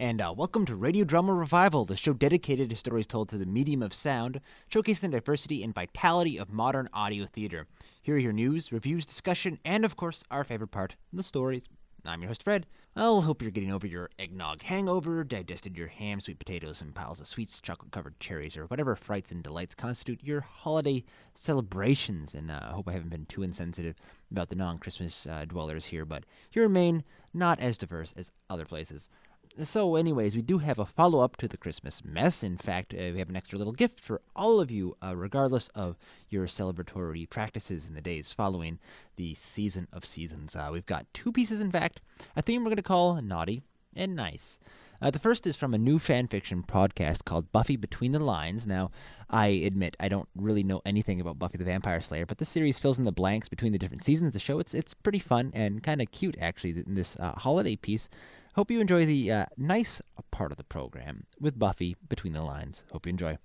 And welcome to Radio Drama Revival, the show dedicated to stories told through the medium of sound, showcasing the diversity and vitality of modern audio theater. Here are your news, reviews, discussion, and of course, our favorite part, the stories. I'm your host, Fred. I'll hope you're getting over your eggnog hangover, digested your ham, sweet potatoes, and piles of sweets, chocolate-covered cherries, or whatever frights and delights constitute your holiday celebrations. And I hope I haven't been too insensitive about the non-Christmas dwellers here, but you remain not as diverse as other places. So anyways, we do have a follow-up to the Christmas mess. In fact, we have an extra little gift for all of you, regardless of your celebratory practices in the days following the season of seasons. We've got two pieces, in fact, a theme we're going to call Naughty and Nice. The first is from a new fanfiction podcast called Buffy Between the Lines. Now, I admit I don't really know anything about Buffy the Vampire Slayer, but this series fills in the blanks between the different seasons of the show. It's pretty fun and kind of cute, actually, in this holiday piece. Hope you enjoy the nice part of the program with Buffy Between the Lines. Hope you enjoy.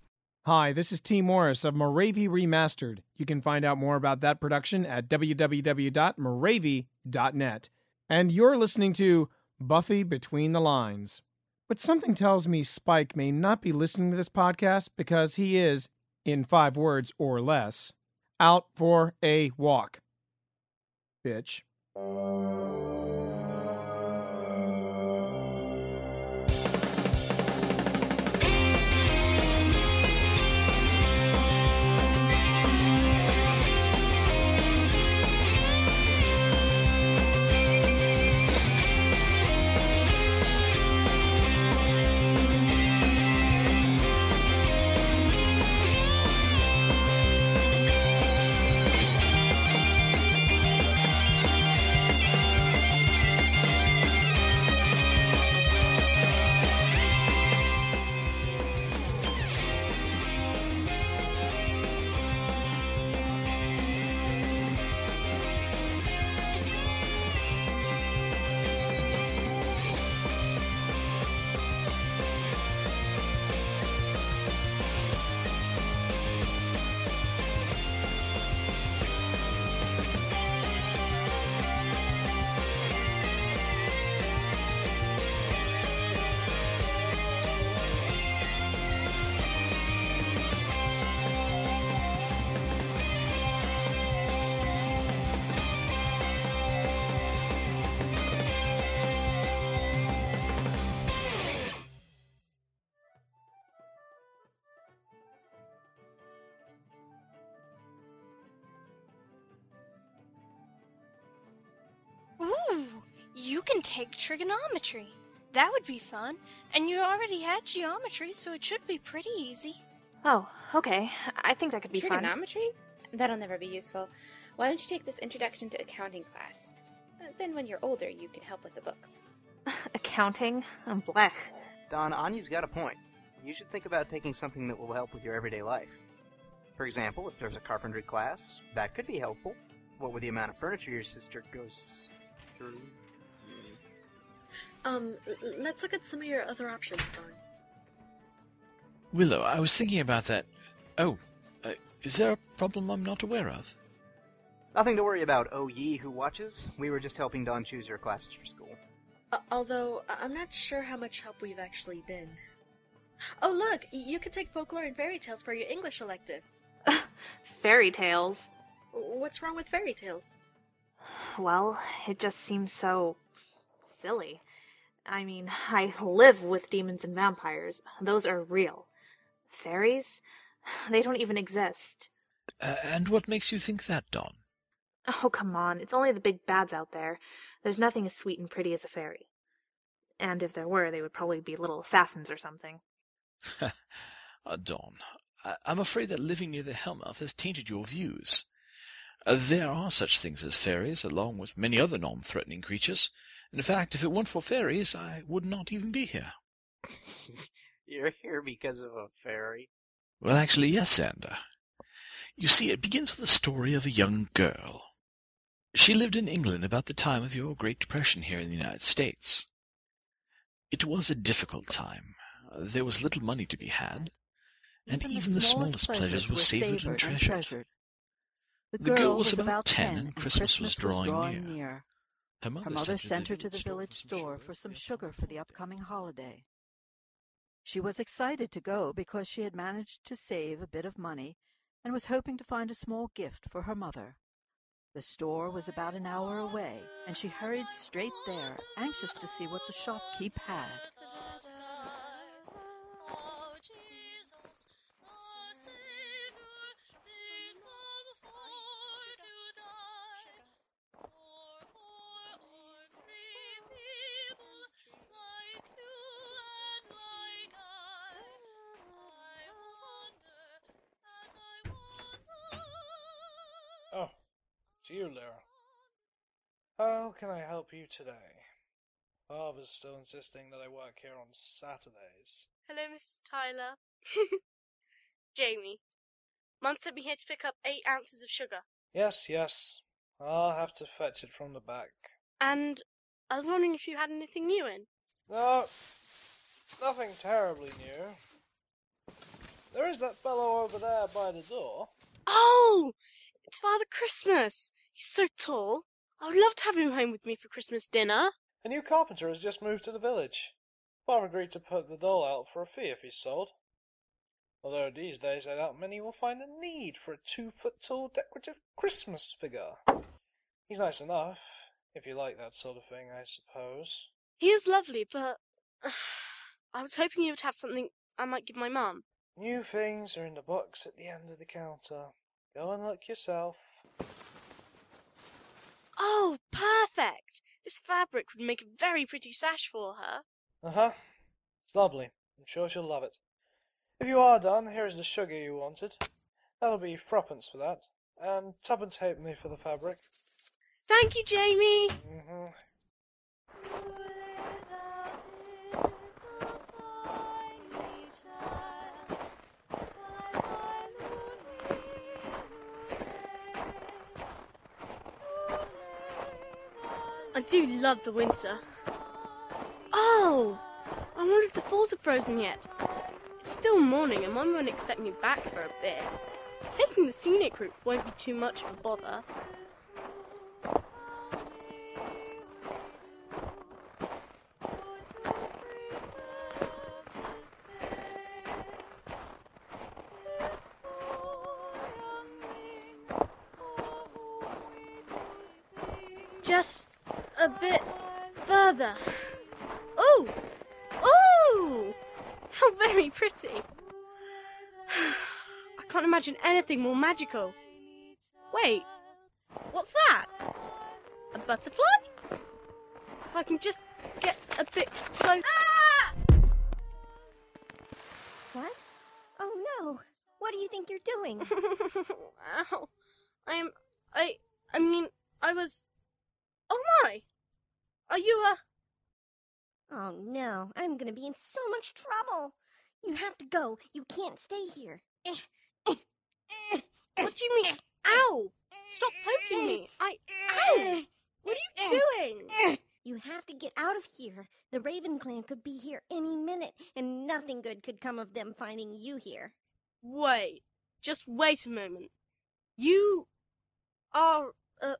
Hi, this is T. Morris of Moravy Remastered. You can find out more about that production at www.moravy.net. And you're listening to Buffy Between the Lines. But something tells me Spike may not be listening to this podcast because he is, in 5 words or less, out for a walk. Bitch. You can take trigonometry. That would be fun. And you already had geometry, so it should be pretty easy. Oh, okay. I think that could be fun. Trigonometry? That'll never be useful. Why don't you take this introduction to accounting class? Then when you're older, you can help with the books. Accounting? Blech. Don, Anya's got a point. You should think about taking something that will help with your everyday life. For example, if there's a carpentry class, that could be helpful. What with the amount of furniture your sister goes through... Let's look at some of your other options, Don. Willow, I was thinking about that. Oh, is there a problem I'm not aware of? Nothing to worry about, oh ye who watches. We were just helping Don choose her classes for school. Although, I'm not sure how much help we've actually been. Oh, look, you can take folklore and fairy tales for your English elective. Fairy tales? What's wrong with fairy tales? Well, it just seems so... silly. I mean, I live with demons and vampires. Those are real. Fairies? They don't even exist. And what makes you think that, Don? Oh, come on. It's only the big bads out there. There's nothing as sweet and pretty as a fairy. And if there were, they would probably be little assassins or something. Don, I'm afraid that living near the Hellmouth has tainted your views. There are such things as fairies, along with many other non-threatening creatures. In fact, if it weren't for fairies, I would not even be here. You're here because of a fairy? Well, actually, yes, Xander. You see, it begins with the story of a young girl. She lived in England about the time of your Great Depression here in the United States. It was a difficult time. There was little money to be had, and even the smallest pleasures were savored and treasured. The girl was about 10, and Christmas was drawing near. Her mother sent her to the village store for some sugar for the upcoming holiday. She was excited to go because she had managed to save a bit of money and was hoping to find a small gift for her mother. The store was about an hour away, and she hurried straight there, anxious to see what the shopkeep had. You, Lyra. How can I help you today? Father's still insisting that I work here on Saturdays. Hello, Mr. Tyler. Jamie. Mum sent me here to pick up 8 ounces of sugar. Yes. I'll have to fetch it from the back. And I was wondering if you had anything new in? No, nothing terribly new. There is that fellow over there by the door. Oh! It's Father Christmas! He's so tall. I would love to have him home with me for Christmas dinner. A new carpenter has just moved to the village. Father agreed to put the doll out for a fee if he's sold. Although these days I doubt many will find a need for a 2-foot-tall decorative Christmas figure. He's nice enough, if you like that sort of thing, I suppose. He is lovely, but... I was hoping you would have something I might give my mum. New things are in the box at the end of the counter. Go and look yourself. Oh, perfect! This fabric would make a very pretty sash for her. Uh-huh. It's lovely. I'm sure she'll love it. If you are done, here is the sugar you wanted. That'll be 3d for that, and 2.5 for the fabric. Thank you, Jamie! Mm-hmm. I do love the winter. Oh! I wonder if the falls are frozen yet. It's still morning and Mum won't expect me back for a bit. Taking the scenic route won't be too much of a bother. Just... a bit further. Oh! Oh! How very pretty! I can't imagine anything more magical. Wait, what's that? A butterfly? If I can just get a bit closer. Ah! What? Oh no! What do you think you're doing? Ow! I was... Oh my! Are you a... Oh, no. I'm going to be in so much trouble. You have to go. You can't stay here. What do you mean? Ow! Stop poking me. Ow! What are you doing? You have to get out of here. The Raven Clan could be here any minute, and nothing good could come of them finding you here. Wait. Just wait a moment. You are a...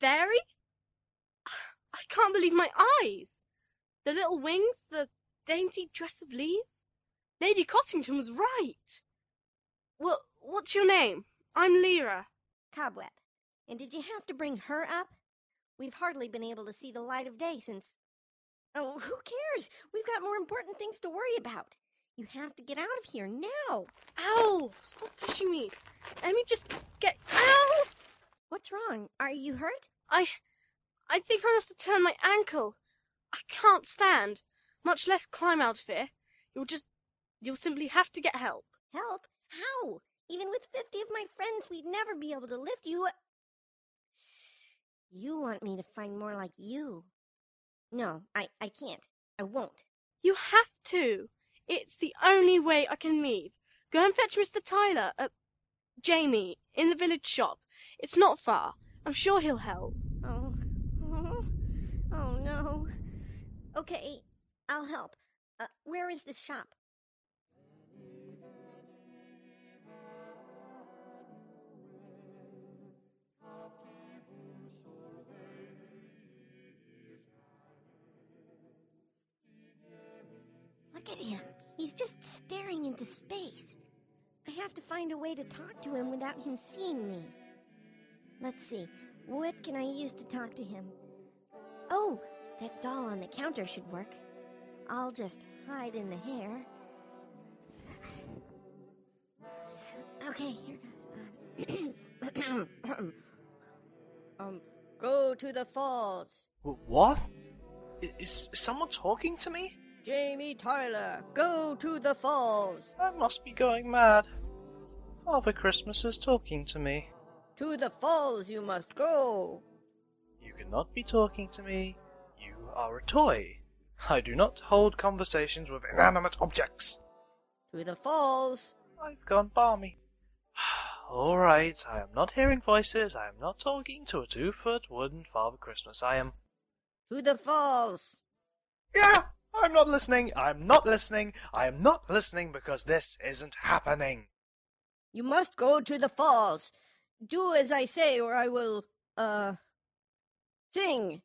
fairy? I can't believe my eyes! The little wings, the dainty dress of leaves. Lady Cottington was right. Well, what's your name? I'm Lyra. Cobweb. And did you have to bring her up? We've hardly been able to see the light of day since... Oh, who cares? We've got more important things to worry about. You have to get out of here now. Ow! Stop pushing me. Let me just get... Ow! What's wrong? Are you hurt? I think I must have turned my ankle. I can't stand, much less climb out of here. You'll simply have to get help. Help? How? Even with 50 of my friends, we'd never be able to lift you. You want me to find more like you. No, I can't. I won't. You have to. It's the only way I can leave. Go and fetch Mr. Tyler, Jamie, in the village shop. It's not far. I'm sure he'll help. Oh no. Okay, I'll help. Where is this shop? at him. He's just staring into space. I have to find a way to talk to him without him seeing me. Let's see, what can I use to talk to him? Oh, that doll on the counter should work. I'll just hide in the hair. Okay, here goes. Go to the falls. What? Is someone talking to me? Jamie Tyler, go to the falls. I must be going mad. Father Christmas is talking to me. To the falls you must go. You cannot be talking to me. You are a toy. I do not hold conversations with inanimate objects. To the falls. I've gone balmy. All right, I am not hearing voices. I am not talking to a 2-foot wooden Father Christmas. I am... To the falls. Yeah, I'm not listening. I'm not listening. I am not listening because this isn't happening. You must go to the falls. Do as I say or I will, sing.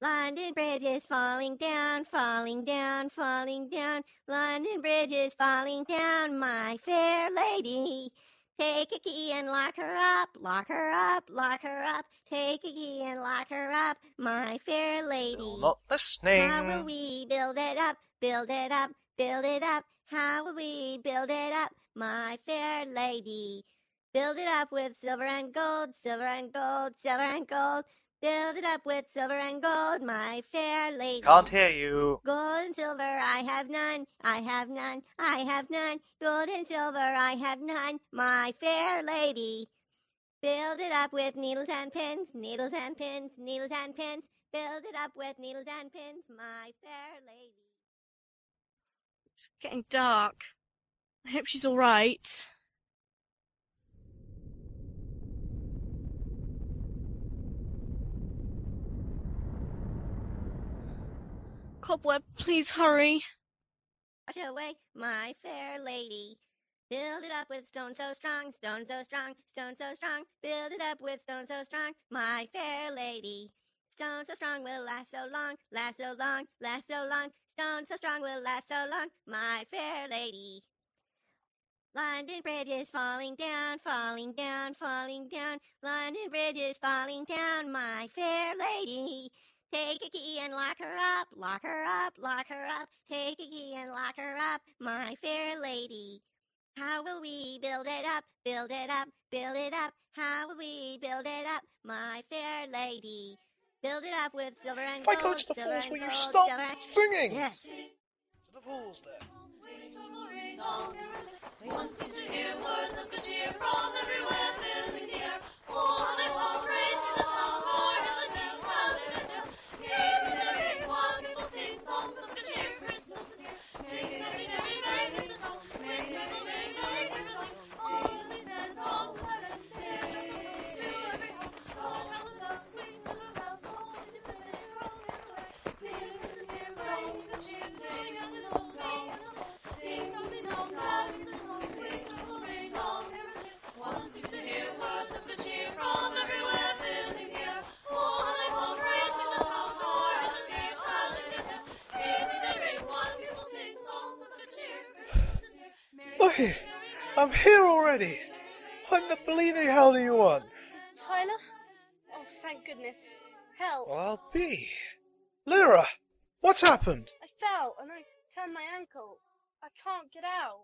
London Bridge is falling down, falling down, falling down. London Bridge is falling down, my fair lady. Take a key and lock her up, lock her up, lock her up. Take a key and lock her up, my fair lady. Still not listening. How will we build it up, build it up, build it up? How will we build it up, my fair lady? Build it up with silver and gold, silver and gold, silver and gold. Build it up with silver and gold, my fair lady. Can't hear you. Gold and silver, I have none. I have none. I have none. Gold and silver, I have none, my fair lady. Build it up with needles and pins, needles and pins, needles and pins. Build it up with needles and pins, my fair lady. It's getting dark. I hope she's all right. Cobweb, please hurry. Wash away, my fair lady. Build it up with stone so strong, stone so strong, stone so strong. Build it up with stone so strong, my fair lady. Stone so strong will last so long, last so long, last so long. Stone so strong will last so long, my fair lady. London Bridge is falling down, falling down, falling down. London Bridge is falling down, my fair lady. Take a key and lock her up, lock her up, lock her up. Take a key and lock her up, my fair lady. How will we build it up, build it up, build it up? How will we build it up, my fair lady? Build it up with silver and gold. If I go to the falls, will you stop singing? Yes. To the falls there. We want to hear words of good cheer from everywhere, filling the air. Oh, they won't raise the sound door in the day. Sing songs of good cheer, Christmas is here. Take it every day, Christmas. Take it every day, Christmas. Only send all heaven day to every home. All around the bells, sweet silver bells, all stiff as they roll this way. Christmas is here, bringing good cheer, day and the old day and the old. Ding dong, ding dong, dong is the song. Ding dong, ding dong, everything. One seems to hear words of good cheer from everywhere, filling the air. Oh, they won't raise the sound door at the day. Buffy, I'm here already. What in the bleeding hell do you want? Mrs. Tyler? Oh, thank goodness. Help. Well, I'll be. Lyra, what's happened? I fell and I turned my ankle. I can't get out.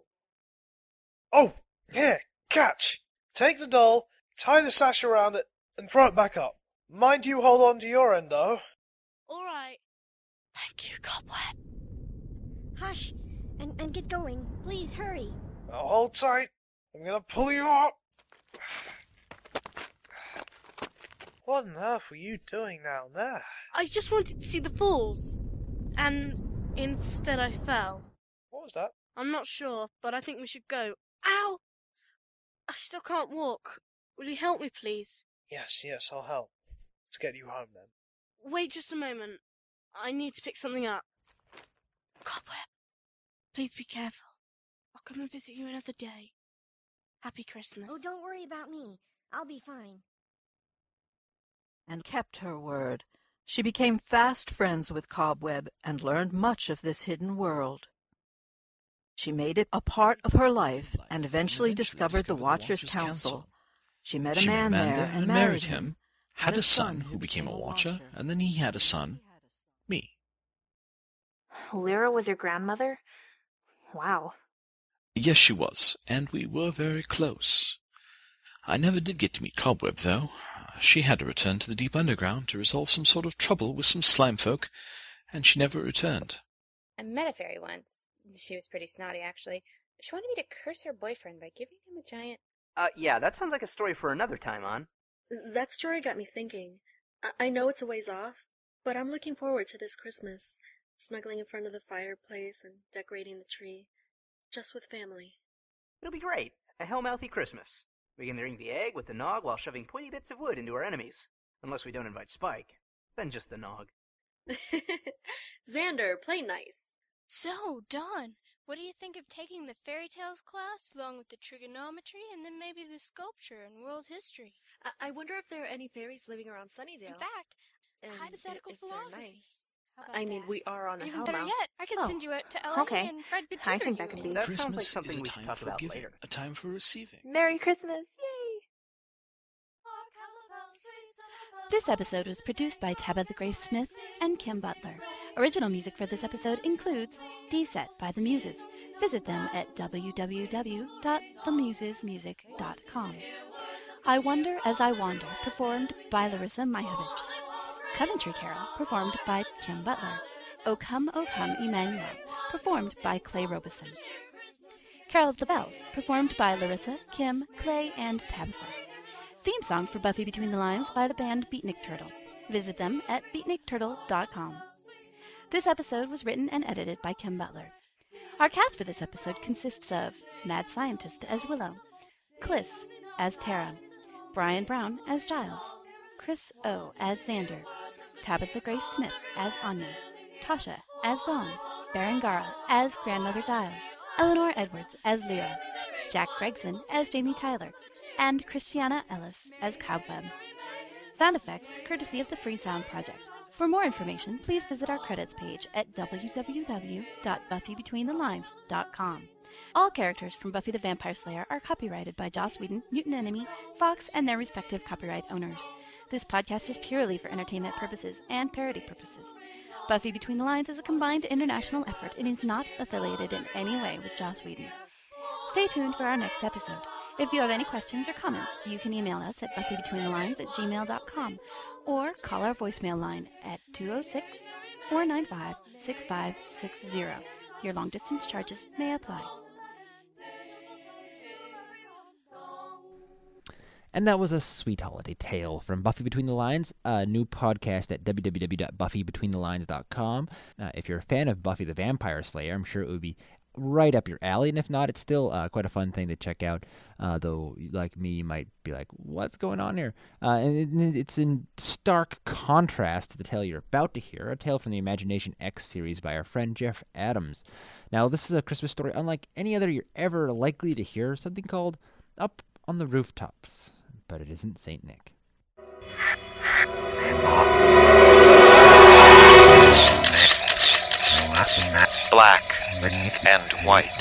Oh, here, catch. Take the doll, tie the sash around it, and throw it back up. Mind you hold on to your end, though. All right. Thank you, Cobweb. Hush, and get going. Please, hurry. Now hold tight. I'm going to pull you up. What on earth were you doing down there? I just wanted to see the falls, and instead I fell. What was that? I'm not sure, but I think we should go. Ow! I still can't walk. Will you help me, please? Yes, I'll help. Let's get you home, then. Wait just a moment. I need to pick something up. Cobweb, please be careful. I'll come and visit you another day. Happy Christmas. Oh, don't worry about me. I'll be fine. And kept her word. She became fast friends with Cobweb and learned much of this hidden world. She made it a part of her life and eventually discovered the Watchers' Council. She met a man there and married him, had a son who became a Watcher, and then he had a son, me. Lyra was your grandmother? Wow. Yes, she was, and we were very close. I never did get to meet Cobweb, though. She had to return to the deep underground to resolve some sort of trouble with some slime folk, and she never returned. I met a fairy once. She was pretty snotty, actually. She wanted me to curse her boyfriend by giving him a giant... Yeah, that sounds like a story for another time on. That story got me thinking. I know it's a ways off, but I'm looking forward to this Christmas, snuggling in front of the fireplace and decorating the tree, just with family. It'll be great. A hellmouthy Christmas. We can ring the egg with the nog while shoving pointy bits of wood into our enemies. Unless we don't invite Spike. Then just the nog. Xander, play nice. So, Dawn, what do you think of taking the fairy tales class along with the trigonometry and then maybe the sculpture and world history? I wonder if there are any fairies living around Sunnydale. In fact, and hypothetical philosophy. Nice. We are on a hellmouth. Even better yet, I could send you out to LA and Fred could tutor you. I think that could be. That sounds like something we should talk about later. A time for receiving. Merry Christmas! Yay! This episode was produced by Tabitha Grace Smith and Kim Butler. Original music for this episode includes D-Set by The Muses. Visit them at www.themusesmusic.com. I Wonder As I Wander, performed by Larissa Majavich. Coventry Carol, performed by Kim Butler. O Come, Emmanuel, performed by Clay Robison. Carol of the Bells, performed by Larissa, Kim, Clay, and Tabitha. Theme song for Buffy Between the Lines by the band Beatnik Turtle. Visit them at beatnikturtle.com. This episode was written and edited by Kim Butler. Our cast for this episode consists of Mad Scientist as Willow, Cliss as Tara, Brian Brown as Giles, Chris O. as Xander, Tabitha Grace Smith as Anya, Tasha as Dawn, Berengara as Grandmother Giles, Eleanor Edwards as Lyra, Jack Gregson as Jamie Tyler, and Christiana Ellis as Cobweb. Sound effects courtesy of the Free Sound Project. For more information, please visit our credits page at www.buffybetweenthelines.com. All characters from Buffy the Vampire Slayer are copyrighted by Joss Whedon, Mutant Enemy, Fox, and their respective copyright owners. This podcast is purely for entertainment purposes and parody purposes. Buffy Between the Lines is a combined international effort and is not affiliated in any way with Joss Whedon. Stay tuned for our next episode. If you have any questions or comments, you can email us at buffybetweenthelines@gmail.com or call our voicemail line at 206-495-6560. Your long-distance charges may apply. And that was a sweet holiday tale from Buffy Between the Lines, a new podcast at www.buffybetweenthelines.com. If you're a fan of Buffy the Vampire Slayer, I'm sure it would be right up your alley. And if not, it's still quite a fun thing to check out. Though, like me, you might be like, what's going on here? And it's in stark contrast to the tale you're about to hear, a tale from the Imagination X series by our friend Jeff Adams. Now, this is a Christmas story unlike any other you're ever likely to hear, something called Up on the Rooftops. But it isn't St. Nick. Black and white.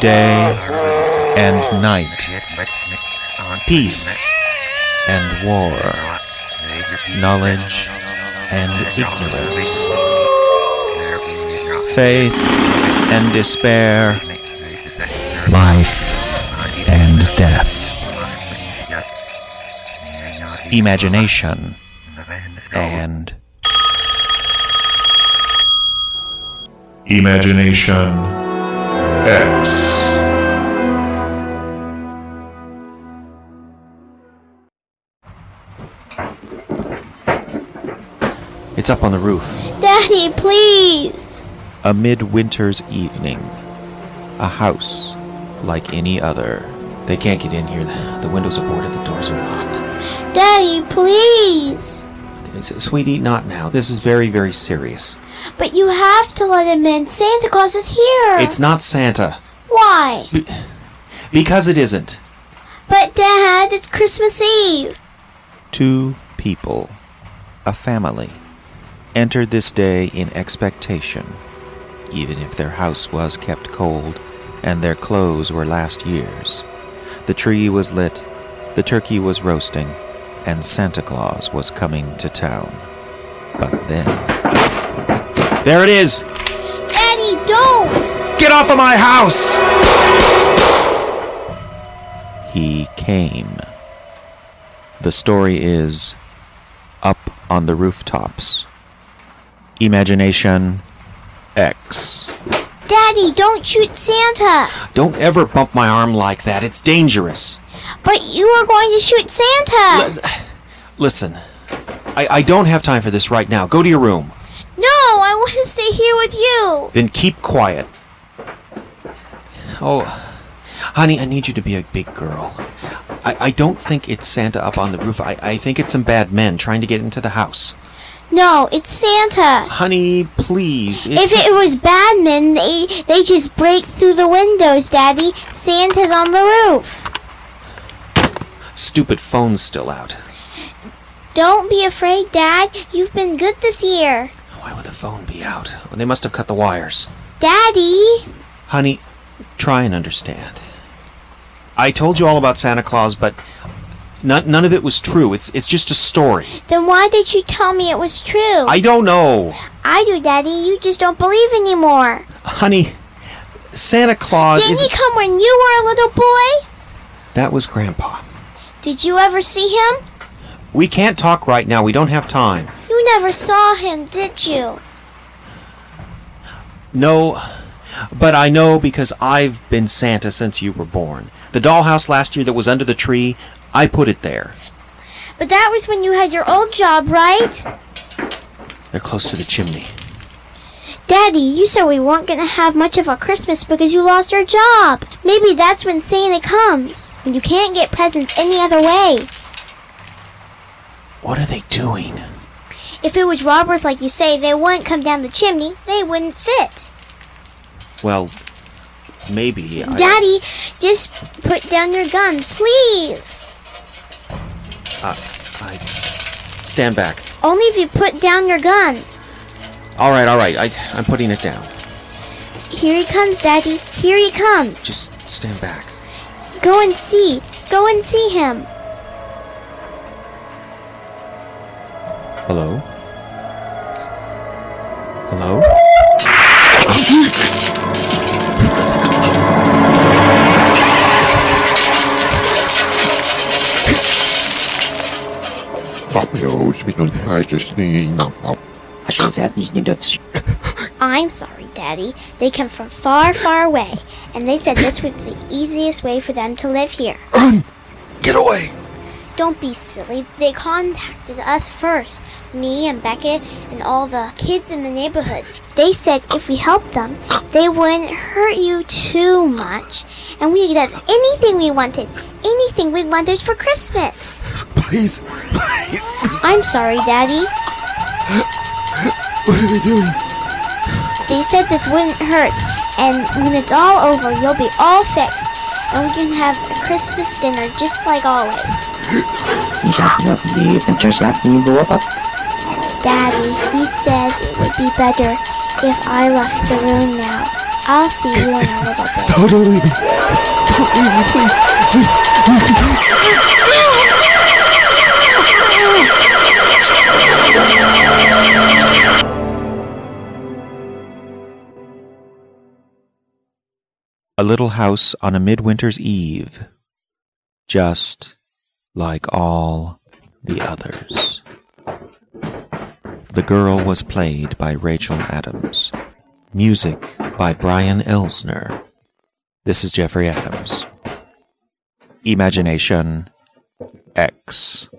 Day and night. Peace and war. Knowledge and ignorance. Faith and despair. Life and death. Imagination and Imagination X. It's up on the roof. Daddy, please. A midwinter's evening. A house like any other. They can't get in here. The windows are boarded. The doors are locked. Daddy, please! Sweetie, not now. This is very, very serious. But you have to let him in. Santa Claus is here! It's not Santa. Why? Because it isn't. But, Dad, it's Christmas Eve. Two people, a family, entered this day in expectation even if their house was kept cold and their clothes were last year's. The tree was lit, the turkey was roasting, and Santa Claus was coming to town. But then... There it is! Daddy, don't! Get off of my house! He came. The story is Up on the Rooftops. Imagination X. Daddy, don't shoot Santa! Don't ever bump my arm like that. It's dangerous. But you are going to shoot Santa! Listen, I don't have time for this right now. Go to your room. No, I want to stay here with you. Then keep quiet. Oh, honey, I need you to be a big girl. I don't think it's Santa up on the roof. I think it's some bad men trying to get into the house. No, it's Santa. Honey, please. If it was bad men, they just break through the windows, Daddy. Santa's on the roof. Stupid phone's still out. Don't be afraid, Dad. You've been good this year. Why would the phone be out? Well, they must have cut the wires. Daddy! Honey, try and understand. I told you all about Santa Claus, but none of it was true. It's just a story. Then why did you tell me it was true? I don't know. I do, Daddy. You just don't believe anymore. Honey, Santa Claus is... Didn't he come when you were a little boy? That was Grandpa. Did you ever see him? We can't talk right now. We don't have time. You never saw him, did you? No, but I know because I've been Santa since you were born. The dollhouse last year that was under the tree, I put it there. But that was when you had your old job, right? They're close to the chimney. Daddy, you said we weren't going to have much of a Christmas because you lost your job. Maybe that's when Santa comes. And you can't get presents any other way. What are they doing? If it was robbers like you say, they wouldn't come down the chimney. They wouldn't fit. Well... Maybe I... Daddy, just put down your gun, please. I... Stand back. Only if you put down your gun. All right. I'm putting it down. Here he comes, Daddy. Here he comes. Just stand back. Go and see. Go and see him. Hello? Hello? I'm sorry, Daddy. They come from far, far away, and they said this would be the easiest way for them to live here. Get away! Don't be silly. They contacted us first, me and Beckett and all the kids in the neighborhood. They said if we helped them, they wouldn't hurt you too much, and we could have anything we wanted for Christmas. Please. I'm sorry, Daddy. What are they doing? They said this wouldn't hurt, and when it's all over, you'll be all fixed, and we can have a Christmas dinner just like always. Daddy, he says it would be better if I left the room now. I'll see you in a little bit. No, don't leave me. Don't leave me, please. Please. A little house on a midwinter's eve, just like all the others. The girl was played by Rachel Adams. Music by Brian Elsner. This is Jeffrey Adams. Imagination X.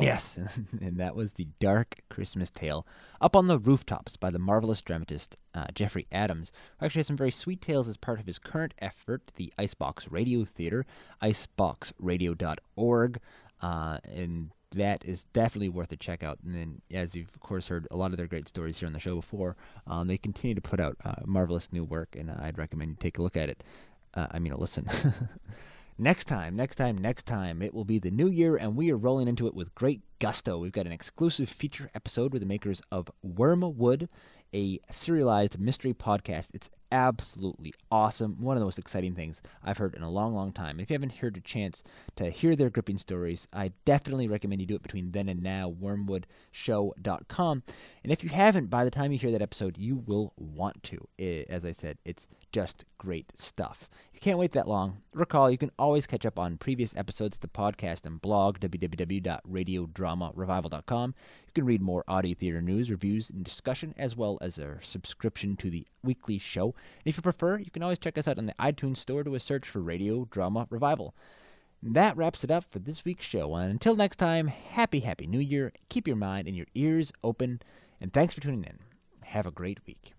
Yes, and that was the dark Christmas tale, Up on the Rooftops, by the marvelous dramatist Jeffrey Adams, who actually has some very sweet tales as part of his current effort, the Icebox Radio Theater, iceboxradio.org, and that is definitely worth a check out. And then, as you've, of course, heard a lot of their great stories here on the show before, they continue to put out marvelous new work, and I'd recommend you take a look at it. Listen. Next time, it will be the new year, and we are rolling into it with great gusto. We've got an exclusive feature episode with the makers of Wormwood, a serialized mystery podcast. It's absolutely awesome. One of the most exciting things I've heard in a long, long time. If you haven't heard a chance to hear their gripping stories, I definitely recommend you do it between then and now, wormwoodshow.com. And if you haven't, by the time you hear that episode, you will want to. As I said, it's just great stuff. You can't wait that long. Recall, you can always catch up on previous episodes of the podcast and blog, www.radiodramarevival.com. You can read more audio theater news, reviews, and discussion, as well as a subscription to the weekly show. And if you prefer, you can always check us out on the iTunes store. Do a search for Radio Drama Revival. And that wraps it up for this week's show. And until next time, happy, happy New Year. Keep your mind and your ears open. And thanks for tuning in. Have a great week.